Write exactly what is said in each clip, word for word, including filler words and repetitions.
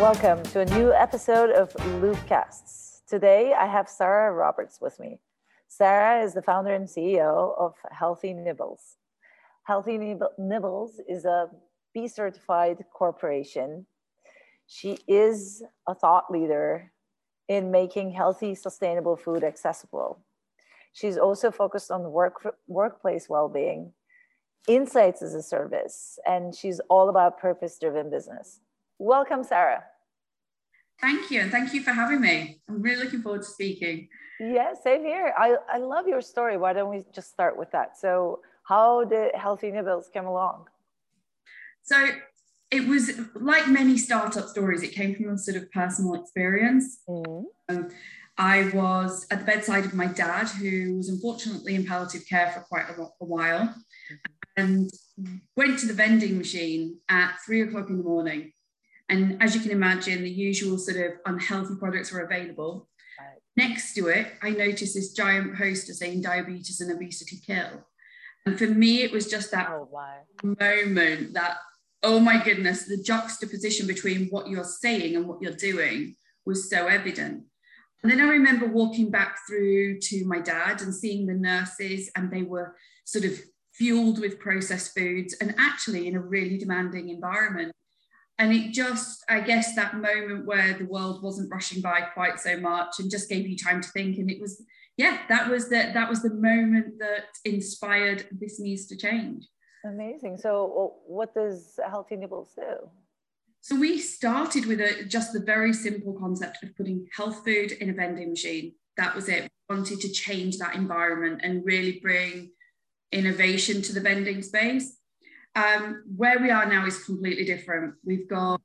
Welcome to a new episode of Loopcasts. Today, I have Sara Roberts with me. Sara is the founder and C E O of Healthy Nibbles. Healthy Nib- Nibbles is a B-certified corporation. She is a thought leader in making healthy, sustainable food accessible. She's also focused on work, workplace well-being, insights as a service, and she's all about purpose-driven business. Welcome, Sara. Thank you, and thank you for having me. I'm really looking forward to speaking. Yeah, same here. I, I love your story. Why don't we just start with that? So how did Healthy Nibbles come along? So it was, like many startup stories, it came from a sort of personal experience. Mm-hmm. Um, I was at the bedside of my dad, who was unfortunately in palliative care for quite a, a while, and went to the vending machine at three o'clock in the morning. And as you can imagine, the usual sort of unhealthy products were available. Right. Next to it, I noticed this giant poster saying diabetes and obesity kill. And for me, it was just that oh, wow. moment that, oh my goodness, the juxtaposition between what you're saying and what you're doing was so evident. And then I remember walking back through to my dad and seeing the nurses, and they were sort of fueled with processed foods and actually in a really demanding environment. And it just, I guess, that moment where the world wasn't rushing by quite so much and just gave you time to think. And it was, yeah, that was the, that was the moment that inspired this needs to change. Amazing. So what does Healthy Nibbles do? So we started with a, just the very simple concept of putting health food in a vending machine. That was it. We wanted to change that environment and really bring innovation to the vending space. Um, where we are now is completely different. We've got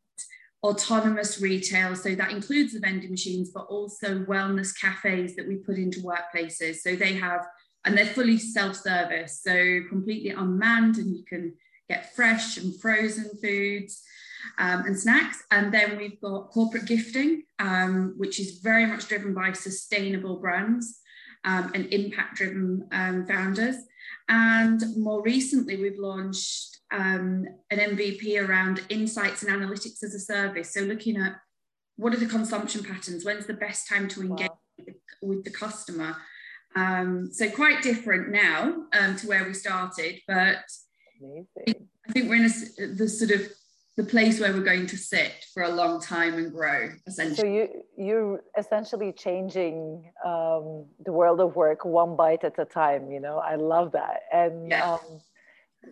autonomous retail, so that includes the vending machines, but also wellness cafes that we put into workplaces. So they have, and they're fully self-service, so completely unmanned, and you can get fresh and frozen foods um, and snacks. And then we've got corporate gifting, um, which is very much driven by sustainable brands um, and impact-driven um, founders. And more recently, we've launched Um, an M V P around insights and analytics as a service. So looking at what are the consumption patterns, when's the best time to engage wow. with, the, with the customer. Um, so quite different now um, to where we started, but Amazing. I think we're in a, the sort of the place where we're going to sit for a long time and grow, essentially. So you, you're essentially changing um, the world of work one bite at a time, you know, I love that. And yeah. um,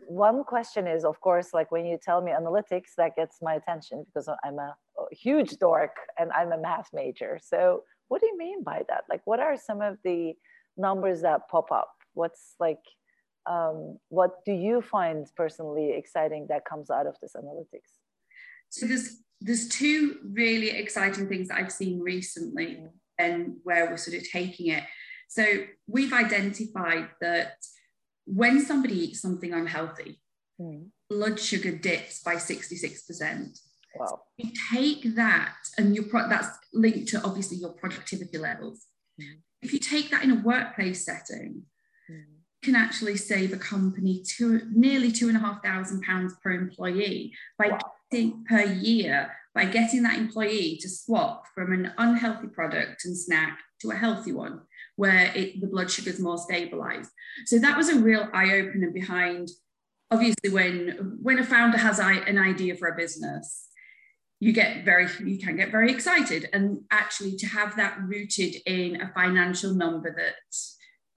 one question is, of course, like when you tell me analytics, that gets my attention because I'm a huge dork and I'm a math major. So what do you mean by that? Like, what are some of the numbers that pop up? What's like, um, what do you find personally exciting that comes out of this analytics? So there's, there's two really exciting things that I've seen recently mm-hmm. and where we're sort of taking it. So we've identified that when somebody eats something unhealthy, mm. blood sugar dips by sixty-six percent. Wow. So you take that, and your pro- that's linked to obviously your productivity levels. Mm. If you take that in a workplace setting, mm. you can actually save a company two, nearly two and a half thousand pounds per employee by wow. getting, per year by getting that employee to swap from an unhealthy product and snack to a healthy one, where it, the blood sugar is more stabilized. So that was a real eye-opener behind, obviously, when when a founder has I, an idea for a business, you get very, you can get very excited. And actually to have that rooted in a financial number that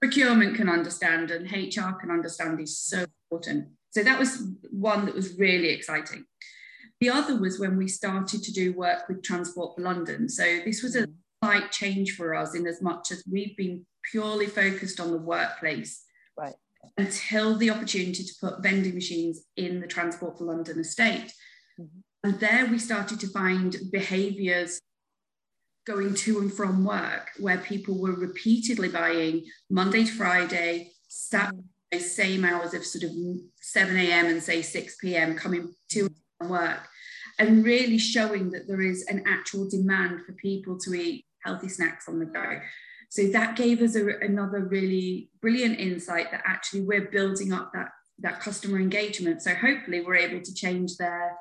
procurement can understand and H R can understand is so important. So that was one that was really exciting. The other was when we started to do work with Transport for London. So this was a slight change for us, in as much as we've been purely focused on the workplace right. until the opportunity to put vending machines in the Transport for London estate. Mm-hmm. And there we started to find behaviours going to and from work, where people were repeatedly buying Monday to Friday, Saturday, mm-hmm. same hours of sort of seven a.m. and say six p.m. coming to and from work, and really showing that there is an actual demand for people to eat healthy snacks on the go. So that gave us a, another really brilliant insight that actually we're building up that, that customer engagement. So hopefully we're able to change their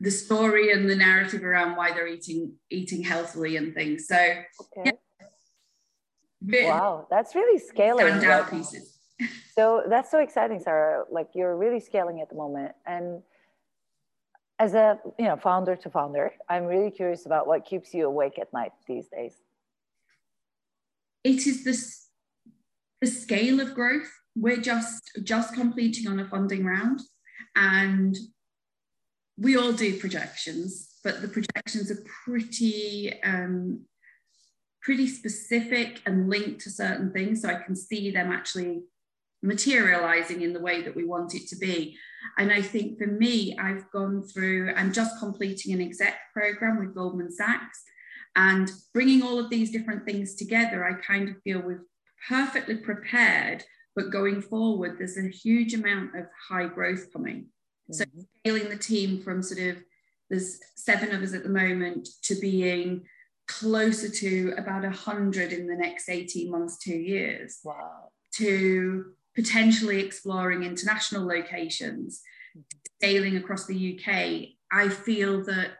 the story and the narrative around why they're eating eating healthily and things. So okay. Yeah. Wow, that's really scaling. Standout right pieces. So that's so exciting, Sara. Like, you're really scaling at the moment. And as a you know founder to founder, I'm really curious about what keeps you awake at night these days. It is this the scale of growth. We're just just completing on a funding round, and we all do projections, but the projections are pretty um, pretty specific and linked to certain things. So I can see them actually materializing in the way that we want it to be. And I think for me, I've gone through, I'm just completing an exec program with Goldman Sachs, and bringing all of these different things together, I kind of feel we're perfectly prepared, but going forward, there's a huge amount of high growth coming. Mm-hmm. So scaling the team from sort of, there's seven of us at the moment, to being closer to about one hundred in the next eighteen months, two years. Wow. To potentially exploring international locations, scaling across the U K. I feel that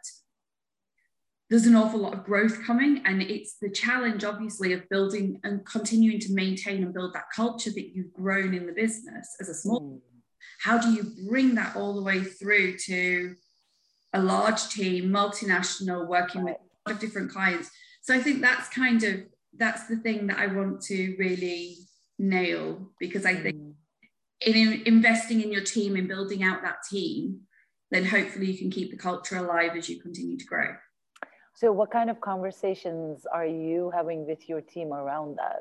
there's an awful lot of growth coming, and it's the challenge, obviously, of building and continuing to maintain and build that culture that you've grown in the business as a small mm. How do you bring that all the way through to a large team, multinational, working right. with a lot of different clients? So I think that's kind of, that's the thing that I want to really nail, because I think mm. in investing in your team and building out that team, then hopefully you can keep the culture alive as you continue to grow. So what kind of conversations are you having with your team around that?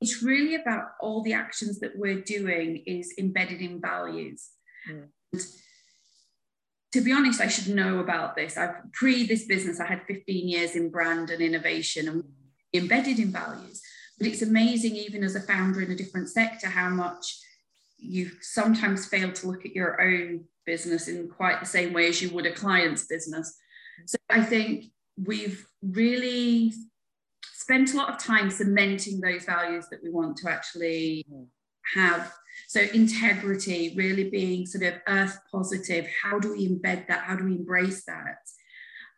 It's really about all the actions that we're doing is embedded in values. Mm. And to be honest, I should know about this. I've pre this business, I had fifteen years in brand and innovation and embedded in values. But it's amazing, even as a founder in a different sector, how much you sometimes fail to look at your own business in quite the same way as you would a client's business. So I think we've really spent a lot of time cementing those values that we want to actually have. So integrity, really being sort of earth positive. How do we embed that? How do we embrace that?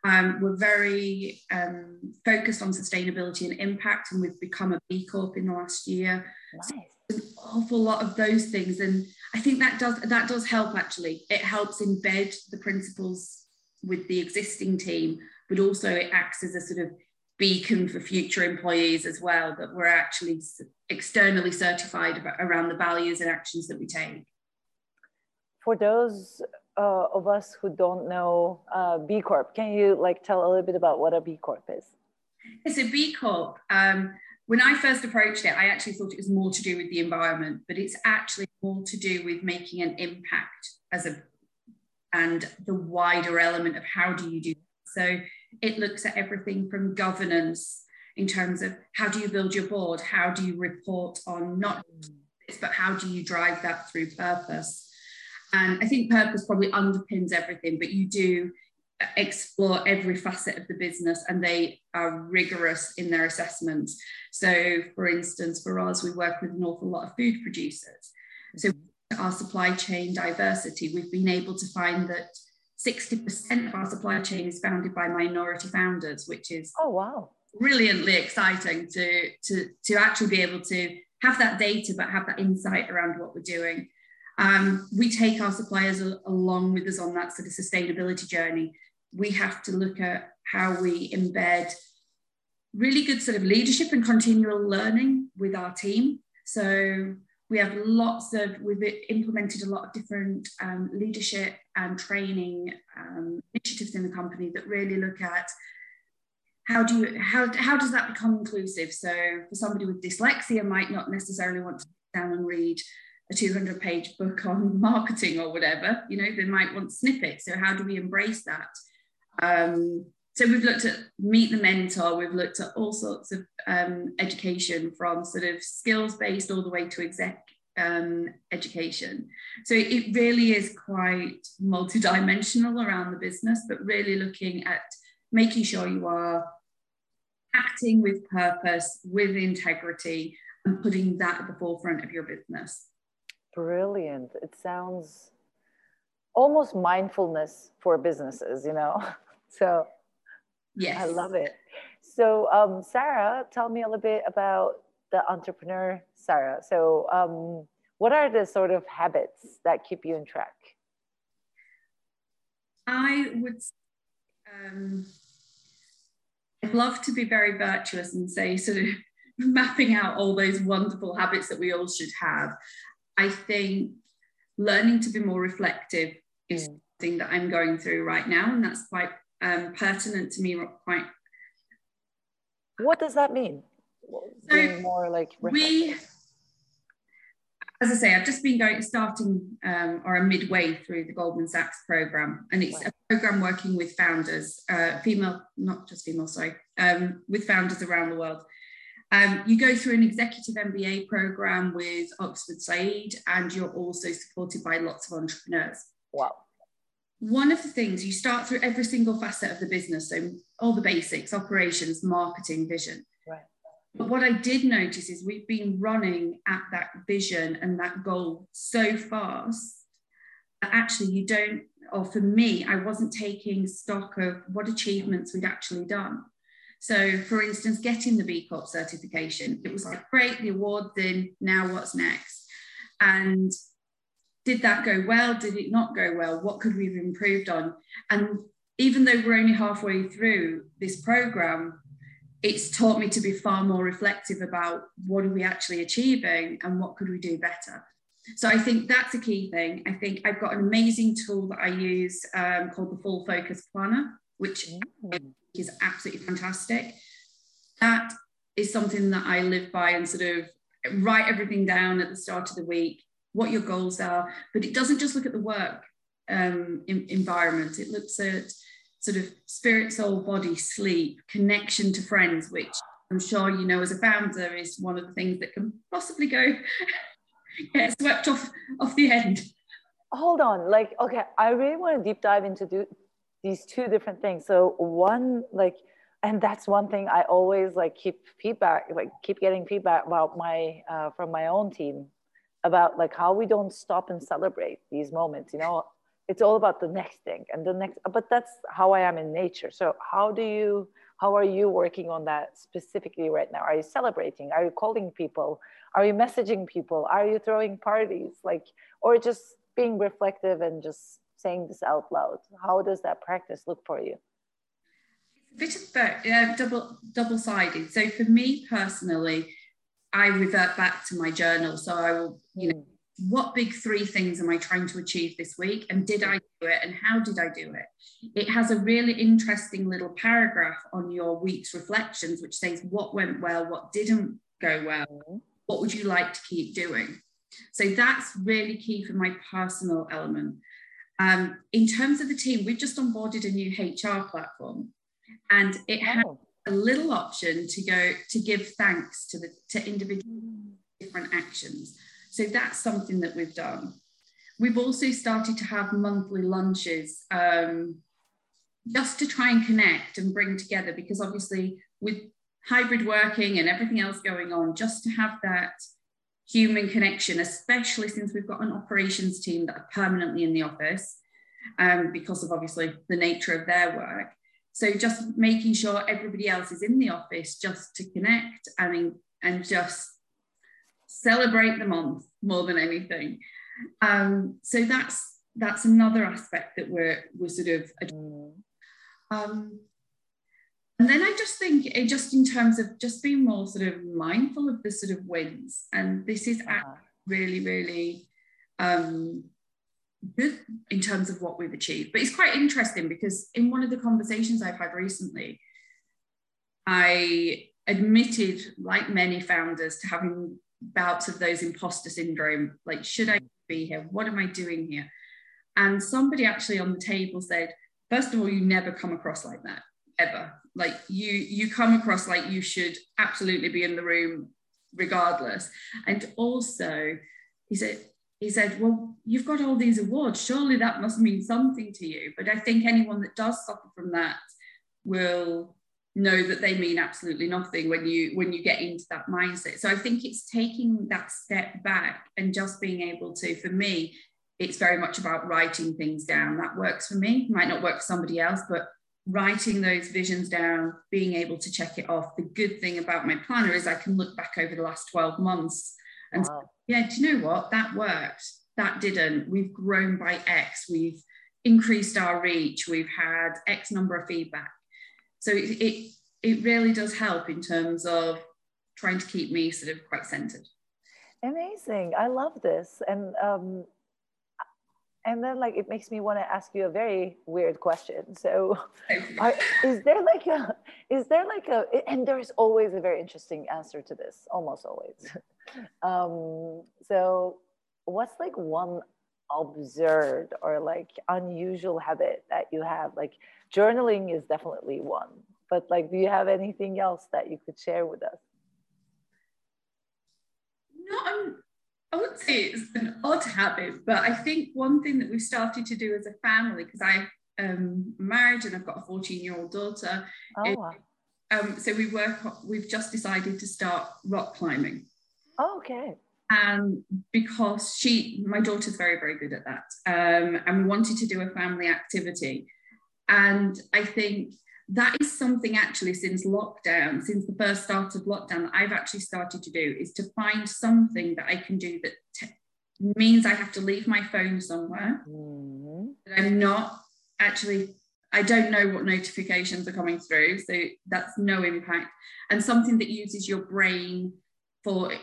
Um, we're very um, focused on sustainability and impact, and we've become a B Corp in the last year. Nice. So an awful lot of those things, and I think that does that does help. Actually, it helps embed the principles with the existing team, but also it acts as a sort of beacon for future employees as well, that we're actually externally certified around the values and actions that we take. For those uh, of us who don't know uh, B Corp, can you like tell a little bit about what a B Corp is? It's a B Corp. Um, when I first approached it, I actually thought it was more to do with the environment, but it's actually more to do with making an impact as a and the wider element of how do you do that. So it looks at everything from governance in terms of how do you build your board, how do you report on not this, but how do you drive that through purpose? And I think purpose probably underpins everything, but you do explore every facet of the business, and they are rigorous in their assessments. So for instance, for us, we work with an awful lot of food producers. So our supply chain diversity, we've been able to find that sixty percent of our supply chain is founded by minority founders, which is oh wow brilliantly exciting to to to actually be able to have that data, but have that insight around what we're doing. Um, we take our suppliers along with us on that sort of sustainability journey. We have to look at how we embed really good sort of leadership and continual learning with our team. So we have lots of, we've implemented a lot of different um, leadership and training um, initiatives in the company that really look at how do you, how, how does that become inclusive? So for somebody with dyslexia might not necessarily want to sit down and read a two hundred page book on marketing or whatever, you know, they might want snippets. So how do we embrace that? Um, so we've looked at Meet the Mentor, we've looked at all sorts of um, education, from sort of skills-based all the way to exec um, education. So it really is quite multidimensional around the business, but really looking at making sure you are acting with purpose, with integrity, and putting that at the forefront of your business. Brilliant. It sounds almost mindfulness for businesses, you know? So yes, I love it. So um, Sara, tell me a little bit about the entrepreneur Sara. So um, what are the sort of habits that keep you on track? I would um, I'd love to be very virtuous and say sort of mapping out all those wonderful habits that we all should have. I think learning to be more reflective mm. is something that I'm going through right now, and that's quite um, pertinent to me. Quite. What does that mean? So being more like reflective? We, as I say, I've just been going starting um, or I'm midway through the Goldman Sachs program, and it's wow. a program working with founders, uh, female, not just female, sorry, um, with founders around the world. Um, you go through an executive M B A program with Oxford Saïd, and you're also supported by lots of entrepreneurs. Wow. One of the things you start through every single facet of the business, so all the basics, operations, marketing, vision. Right. But what I did notice is we've been running at that vision and that goal so fast that actually you don't, or for me, I wasn't taking stock of what achievements we'd actually done. So, for instance, getting the B Corp certification, it was like, great, the award's in, now what's next? And did that go well? Did it not go well? What could we have improved on? And even though we're only halfway through this program, it's taught me to be far more reflective about what are we actually achieving and what could we do better. So I think that's a key thing. I think I've got an amazing tool that I use um, called the Full Focus Planner, which mm. is absolutely fantastic. That is something that I live by, and sort of write everything down at the start of the week, what your goals are. But it doesn't just look at the work um, in, environment. It looks at sort of spirit, soul, body, sleep, connection to friends, which I'm sure you know as a founder is one of the things that can possibly go get swept off, off the end. Hold on. Like, okay, I really want to deep dive into do these two different things. So one, like, and that's one thing I always like keep feedback, like keep getting feedback about my, uh, from my own team about like how we don't stop and celebrate these moments, you know, it's all about the next thing and the next, but that's how I am in nature. So how do you, how are you working on that specifically right now? Are you celebrating? Are you calling people? Are you messaging people? Are you throwing parties? Like, or just being reflective and just saying this out loud? How does that practice look for you? It's a bit of uh, double, double-sided. So for me personally, I revert back to my journal. So I will, you know, what big three things am I trying to achieve this week? And did I do it? And how did I do it? It has a really interesting little paragraph on your week's reflections, which says what went well, what didn't go well, what would you like to keep doing? So that's really key for my personal element. Um, in terms of the team, we've just onboarded a new H R platform, and it has oh. a little option to go to give thanks to the to individual different actions. So that's something that we've done. We've also started to have monthly lunches um, just to try and connect and bring together, because obviously with hybrid working and everything else going on, just to have that human connection, especially since we've got an operations team that are permanently in the office um, because of obviously the nature of their work. So just making sure everybody else is in the office just to connect and, and just celebrate the month more than anything. Um, so that's that's another aspect that we're, we're sort of adjusting. Um, And then I just think, it just in terms of just being more sort of mindful of the sort of wins, and this is actually really, really um, good in terms of what we've achieved. But it's quite interesting because in one of the conversations I've had recently, I admitted, like many founders, to having bouts of those imposter syndrome, like, should I be here? What am I doing here? And somebody actually on the table said, first of all, you never come across like that, ever. Like you you come across like you should absolutely be in the room regardless. And also he said he said well, you've got all these awards, surely that must mean something to you. But I think anyone that does suffer from that will know that they mean absolutely nothing when you when you get into that mindset. So I think it's taking that step back and just being able to, for me, it's very much about writing things down. That works for me, might not work for somebody else, but writing those visions down, being able to check it off. The good thing about my planner is I can look back over the last twelve months and wow. say, yeah, do you know what? That worked. That didn't. We've grown by X. We've increased our reach. We've had X number of feedback. So it, it, it really does help in terms of trying to keep me sort of quite centered. Amazing. I love this. And, um, And then, like, it makes me want to ask you a very weird question. So, are, is there like a, is there like a, and there is always a very interesting answer to this, almost always. Um, so, what's like one absurd or like unusual habit that you have? Like, journaling is definitely one, but like, do you have anything else that you could share with us? No, I'm. I would say it's an odd habit, but I think one thing that we've started to do as a family, because I'm um, married and I've got a fourteen-year-old daughter. Oh, is, wow. um, so we work. We've just decided to start rock climbing. Oh, okay. And um, because she, my daughter's very, very good at that, um, and we wanted to do a family activity, and I think that is something actually since lockdown, since the first start of lockdown, that I've actually started to do is to find something that I can do that te- means I have to leave my phone somewhere. Mm-hmm. That I'm not actually, I don't know what notifications are coming through. So that's no impact. And something that uses your brain for,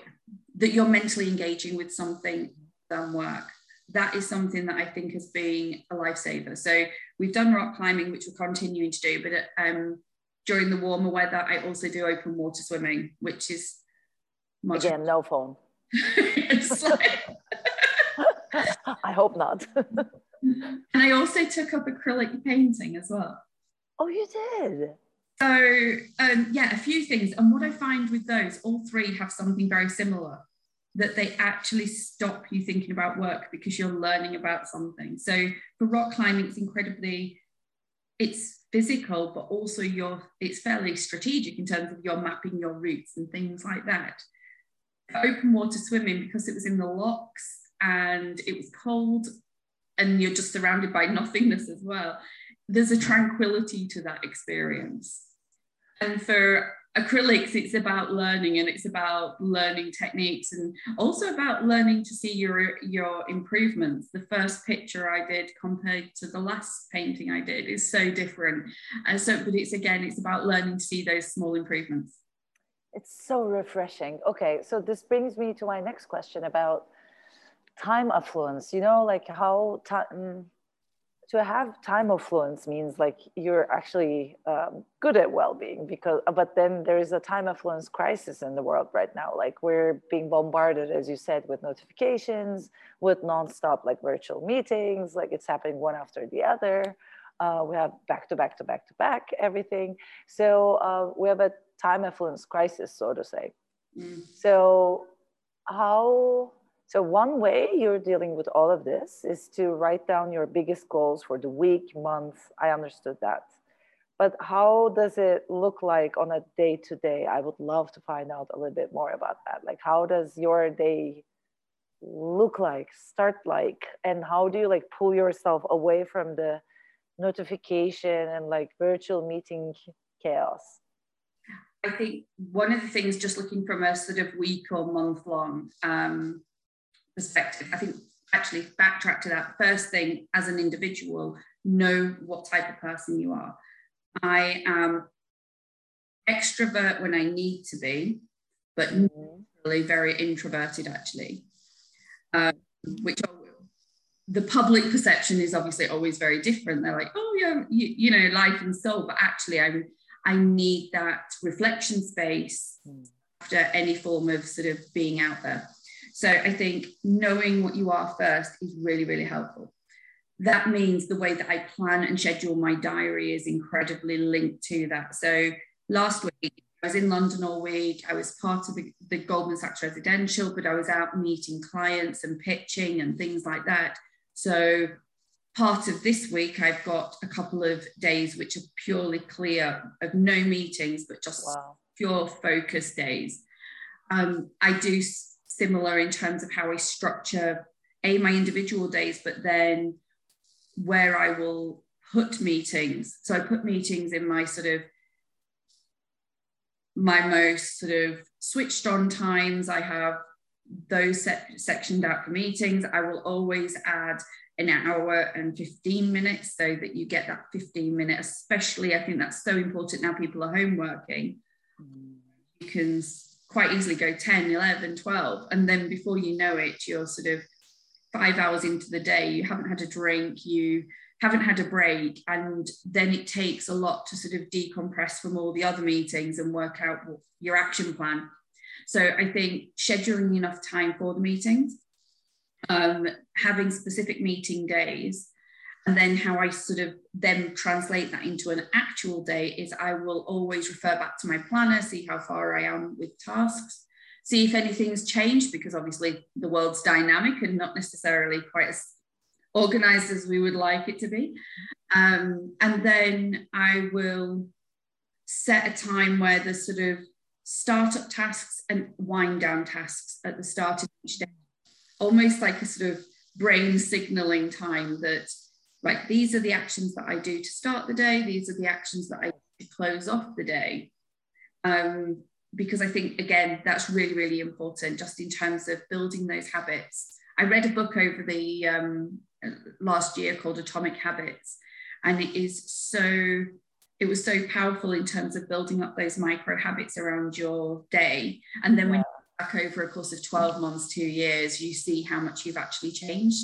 that you're mentally engaging with something than work. That is something that I think has been a lifesaver. So we've done rock climbing, which we're continuing to do, but um, during the warmer weather, I also do open water swimming, which is much... Again, no phone. It's like... I hope not. And I also took up acrylic painting as well. Oh, you did? So, um, yeah, a few things. And what I find with those, all three have something very similar, that they actually stop you thinking about work because you're learning about something. So for rock climbing, it's incredibly, it's physical, but also you're, it's fairly strategic in terms of you're mapping your routes and things like that. Open water swimming, because it was in the locks and it was cold and you're just surrounded by nothingness as well, there's a tranquility to that experience. And for acrylics, it's about learning, and it's about learning techniques and also about learning to see your your improvements. The first picture I did compared to the last painting I did is so different. And so, but it's again, it's about learning to see those small improvements. It's so refreshing. Okay, so this brings me to my next question about time affluence. You know, like how time to have time affluence means like you're actually um, good at well-being, because, but then there is a time affluence crisis in the world right now. Like we're being bombarded, as you said, with notifications, with nonstop like virtual meetings, like it's happening one after the other. Uh, we have back to back to back to back everything. So uh, we have a time affluence crisis, so to say. Mm. So how... So one way you're dealing with all of this is to write down your biggest goals for the week, month. I understood that. But how does it look like on a day-to-day? I would love to find out a little bit more about that. Like, how does your day look like, start like, and how do you like pull yourself away from the notification and like virtual meeting chaos? I think one of the things, just looking from a sort of week or month long, um, perspective. I think actually backtrack to that first thing, as an individual, know what type of person you are. I am extrovert when I need to be, but really very introverted actually, um, which are, the public perception is obviously always very different. They're like, oh yeah, you, you know, life and soul, but actually I, I need that reflection space after any form of sort of being out there. So I think knowing what you are first is really, really helpful. That means the way that I plan and schedule my diary is incredibly linked to that. So last week, I was in London all week. I was part of the, the Goldman Sachs residential, but I was out meeting clients and pitching and things like that. So part of this week, I've got a couple of days which are purely clear of no meetings, but just wow. pure focus days. Um, I do... similar in terms of how I structure A, my individual days, but then where I will put meetings. So I put meetings in my sort of my most sort of switched on times. I have those set, sectioned out for meetings. I will always add an hour and fifteen minutes so that you get that fifteen minute, especially I think that's so important now people are home working. Mm. You can quite easily go ten, eleven, twelve, and then before you know it, you're sort of five hours into the day, you haven't had a drink, you haven't had a break, and then it takes a lot to sort of decompress from all the other meetings and work out your action plan. So I think scheduling enough time for the meetings, um, having specific meeting days, and then how I sort of then translate that into an actual day is I will always refer back to my planner, see how far I am with tasks, see if anything's changed, because obviously the world's dynamic and not necessarily quite as organised as we would like it to be. Um, and then I will set a time where the sort of startup tasks and wind down tasks at the start of each day, almost like a sort of brain signalling time that, like, these are the actions that I do to start the day, these are the actions that I do to close off the day. Um, because I think, again, that's really, really important just in terms of building those habits. I read a book over the um, last year called Atomic Habits, and it is so, it was so powerful in terms of building up those micro habits around your day. And then when you look back over a course of twelve months, two years, you see how much you've actually changed.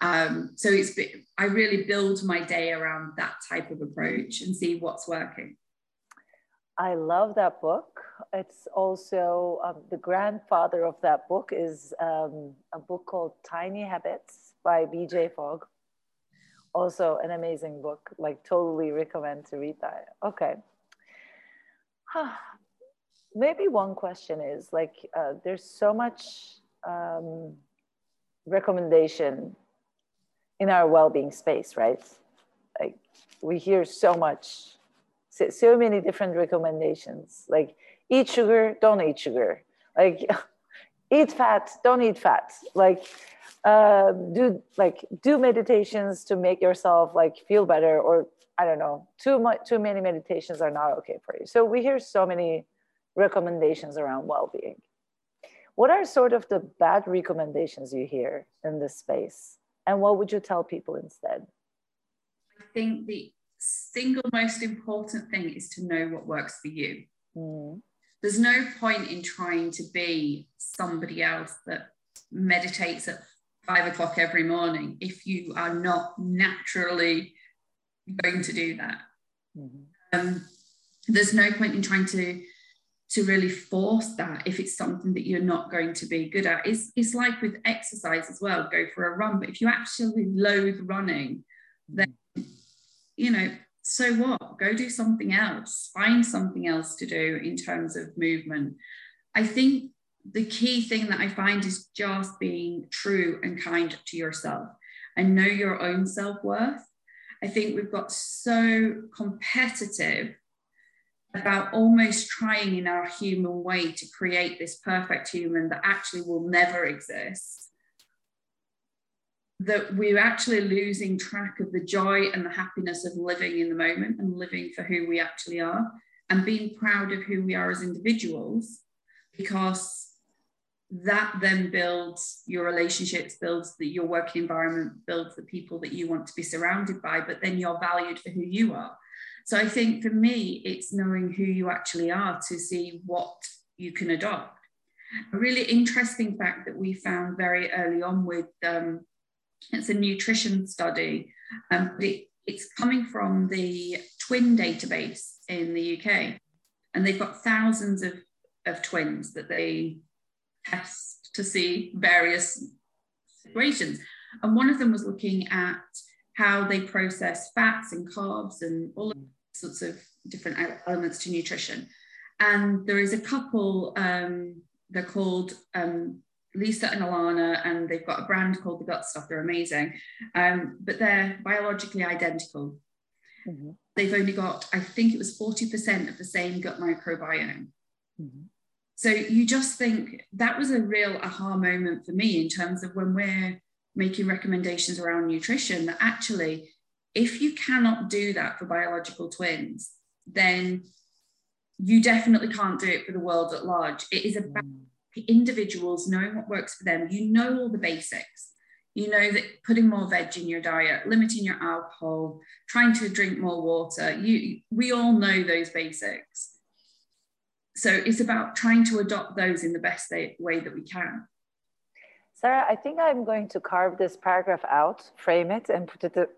Um, so it's been, I really build my day around that type of approach and see what's working. I love that book. It's also, um, the grandfather of that book is um, a book called Tiny Habits by B J Fogg. Also an amazing book, like totally recommend to read that. Okay. Maybe one question is like, uh, there's so much um, recommendation in our well-being space, right? Like we hear so much. So, so many different recommendations, like eat sugar, don't eat sugar, like eat fat, don't eat fat, like uh, do like do meditations to make yourself like feel better, or I don't know, too much, too many meditations are not okay for you. So we hear so many recommendations around well-being. What are sort of the bad recommendations you hear in this space, and what would you tell people instead? I think the single most important thing is to know what works for you. Mm. There's no point in trying to be somebody else that meditates at five o'clock every morning if you are not naturally going to do that. Mm-hmm. Um, there's no point in trying to to really force that if it's something that you're not going to be good at. It's, it's like with exercise as well, go for a run, but if you actually loathe running, then you know, so what? Go do something else. Find something else to do in terms of movement. I think the key thing that I find is just being true and kind to yourself and know your own self-worth. I think we've got so competitive about almost trying in our human way to create this perfect human that actually will never exist, that we're actually losing track of the joy and the happiness of living in the moment and living for who we actually are and being proud of who we are as individuals, because that then builds your relationships, builds the, your working environment, builds the people that you want to be surrounded by, but then you're valued for who you are. So I think for me, it's knowing who you actually are to see what you can adopt. A really interesting fact that we found very early on with um, it's a nutrition study, um, but it, it's coming from the twin database in the U K, and they've got thousands of, of twins that they test to see various situations. And one of them was looking at how they process fats and carbs and all of sorts of different elements to nutrition. And there is a couple, um, they're called um, Lisa and Alana, and they've got a brand called The Gut Stuff. They're amazing. Um, but they're biologically identical. Mm-hmm. They've only got, I think it was forty percent of the same gut microbiome. Mm-hmm. So you just think that was a real aha moment for me in terms of when we're making recommendations around nutrition, that actually, if you cannot do that for biological twins, then you definitely can't do it for the world at large. It is about individuals knowing what works for them. You know all the basics. You know that putting more veg in your diet, limiting your alcohol, trying to drink more water, you, we all know those basics. So it's about trying to adopt those in the best way that we can. Sara, I think I'm going to carve this paragraph out, frame it, and put it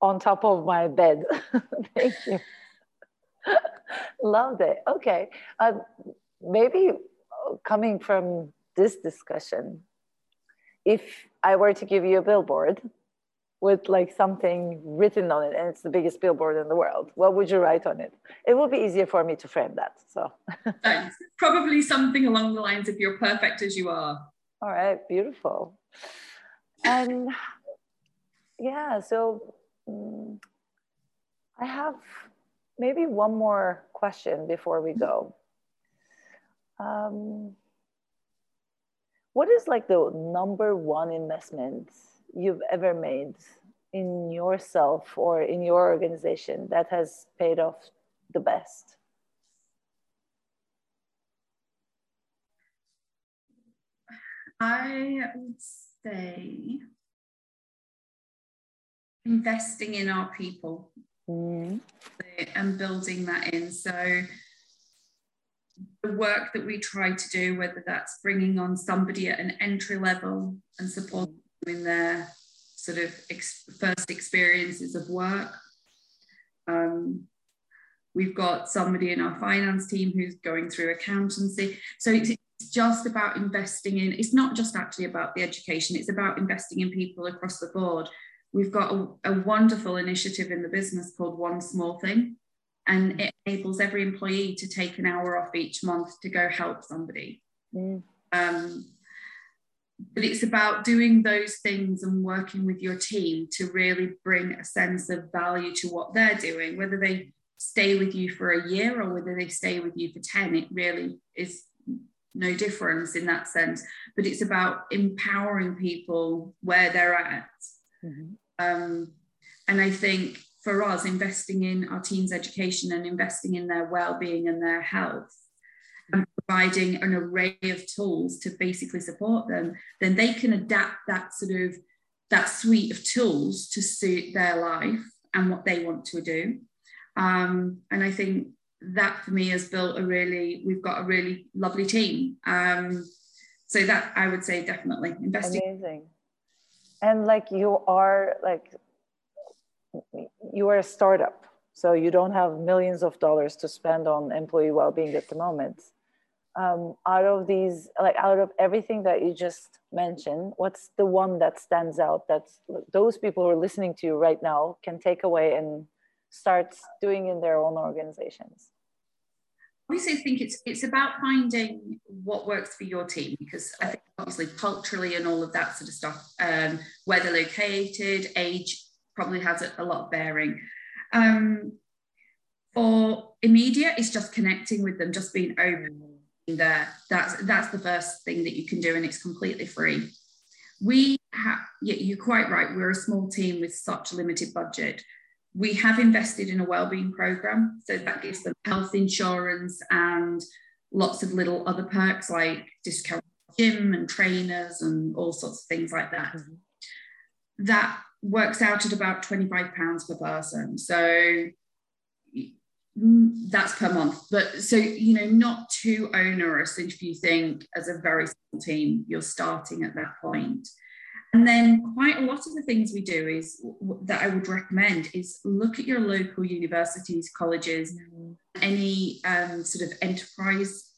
on top of my bed. Thank you. Loved it. Okay. Uh, maybe coming from this discussion, if I were to give you a billboard with like something written on it, and it's the biggest billboard in the world, what would you write on it? It would be easier for me to frame that, so. Thanks. Probably something along the lines of "You're perfect as you are." All right, beautiful. And um, yeah, so um, I have maybe one more question before we go. Um, What is like the number one investment you've ever made in yourself or in your organization that has paid off the best? I would say investing in our people, mm-hmm, and building that in. So the work that we try to do, whether that's bringing on somebody at an entry level and supporting them in their sort of ex first experiences of work. Um, we've got somebody in our finance team who's going through accountancy. So it's, it's just about investing in, it's not just actually about the education, it's about investing in people across the board. We've got a, a wonderful initiative in the business called One Small Thing. And it enables every employee to take an hour off each month to go help somebody. Mm. Um, but it's about doing those things and working with your team to really bring a sense of value to what they're doing, whether they stay with you for a year or whether they stay with you for ten, it really is no difference in that sense. But it's about empowering people where they're at. Mm-hmm. um, and I think, for us, investing in our team's education and investing in their well-being and their health and providing an array of tools to basically support them, then they can adapt that sort of that suite of tools to suit their life and what they want to do. Um, and I think that for me has built a really, we've got a really lovely team. Um, so that I would say definitely investing. Amazing. And like you are like, you are a startup, so you don't have millions of dollars to spend on employee well-being at the moment. Um, out of these, like out of everything that you just mentioned, what's the one that stands out that those people who are listening to you right now can take away and start doing in their own organizations? I also think it's it's about finding what works for your team, because I think obviously culturally and all of that sort of stuff, um, where they're located, age, probably has a lot of bearing. Um, for immediate, it's just connecting with them, just being open there. That's that's the first thing that you can do, and it's completely free. We have, yeah, you're quite right. We're a small team with such a limited budget. We have invested in a wellbeing program, so that gives them health insurance and lots of little other perks like discount gym and trainers and all sorts of things like that. Mm-hmm. That works out at about twenty-five pounds per person. So that's per month. But so, you know, not too onerous if you think as a very small team, you're starting at that point. And then quite a lot of the things we do is that I would recommend is look at your local universities, colleges, mm-hmm, any um, sort of enterprise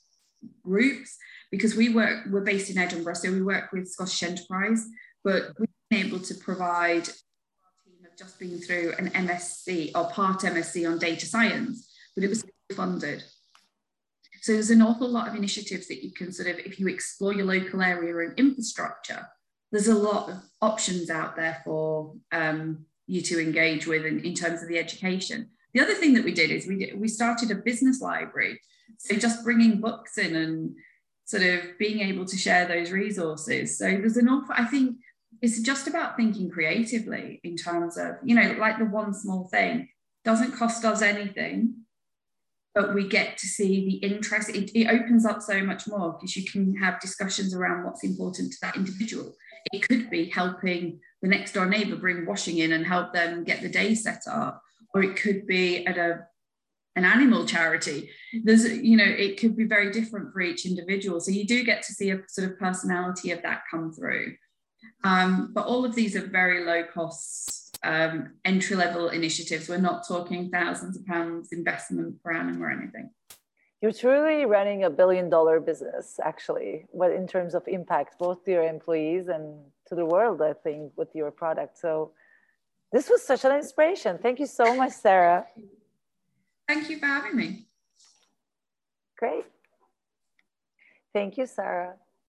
groups, because we work, we're based in Edinburgh, so we work with Scottish Enterprise, but we able to provide our team have just been through an M S c or part M S c on data science, but it was funded. So there's an awful lot of initiatives that you can sort of, if you explore your local area and infrastructure, there's a lot of options out there for um, you to engage with in, in terms of the education. The other thing that we did is we did, we started a business library. So just bringing books in and sort of being able to share those resources. So there's an awful, I think, is just about thinking creatively in terms of, you know, like the one small thing doesn't cost us anything, but we get to see the interest. It, it opens up so much more because you can have discussions around what's important to that individual. It could be helping the next door neighbour bring washing in and help them get the day set up, or it could be at a an animal charity. There's, you know, it could be very different for each individual. So you do get to see a sort of personality of that come through. Um, but all of these are very low cost, um, entry level initiatives. We're not talking thousands of pounds investment per annum or anything. You're truly running a billion dollar business, actually, but in terms of impact, both to your employees and to the world, I think, with your product. So this was such an inspiration. Thank you so much, Sara. Thank you for having me. Great. Thank you, Sara.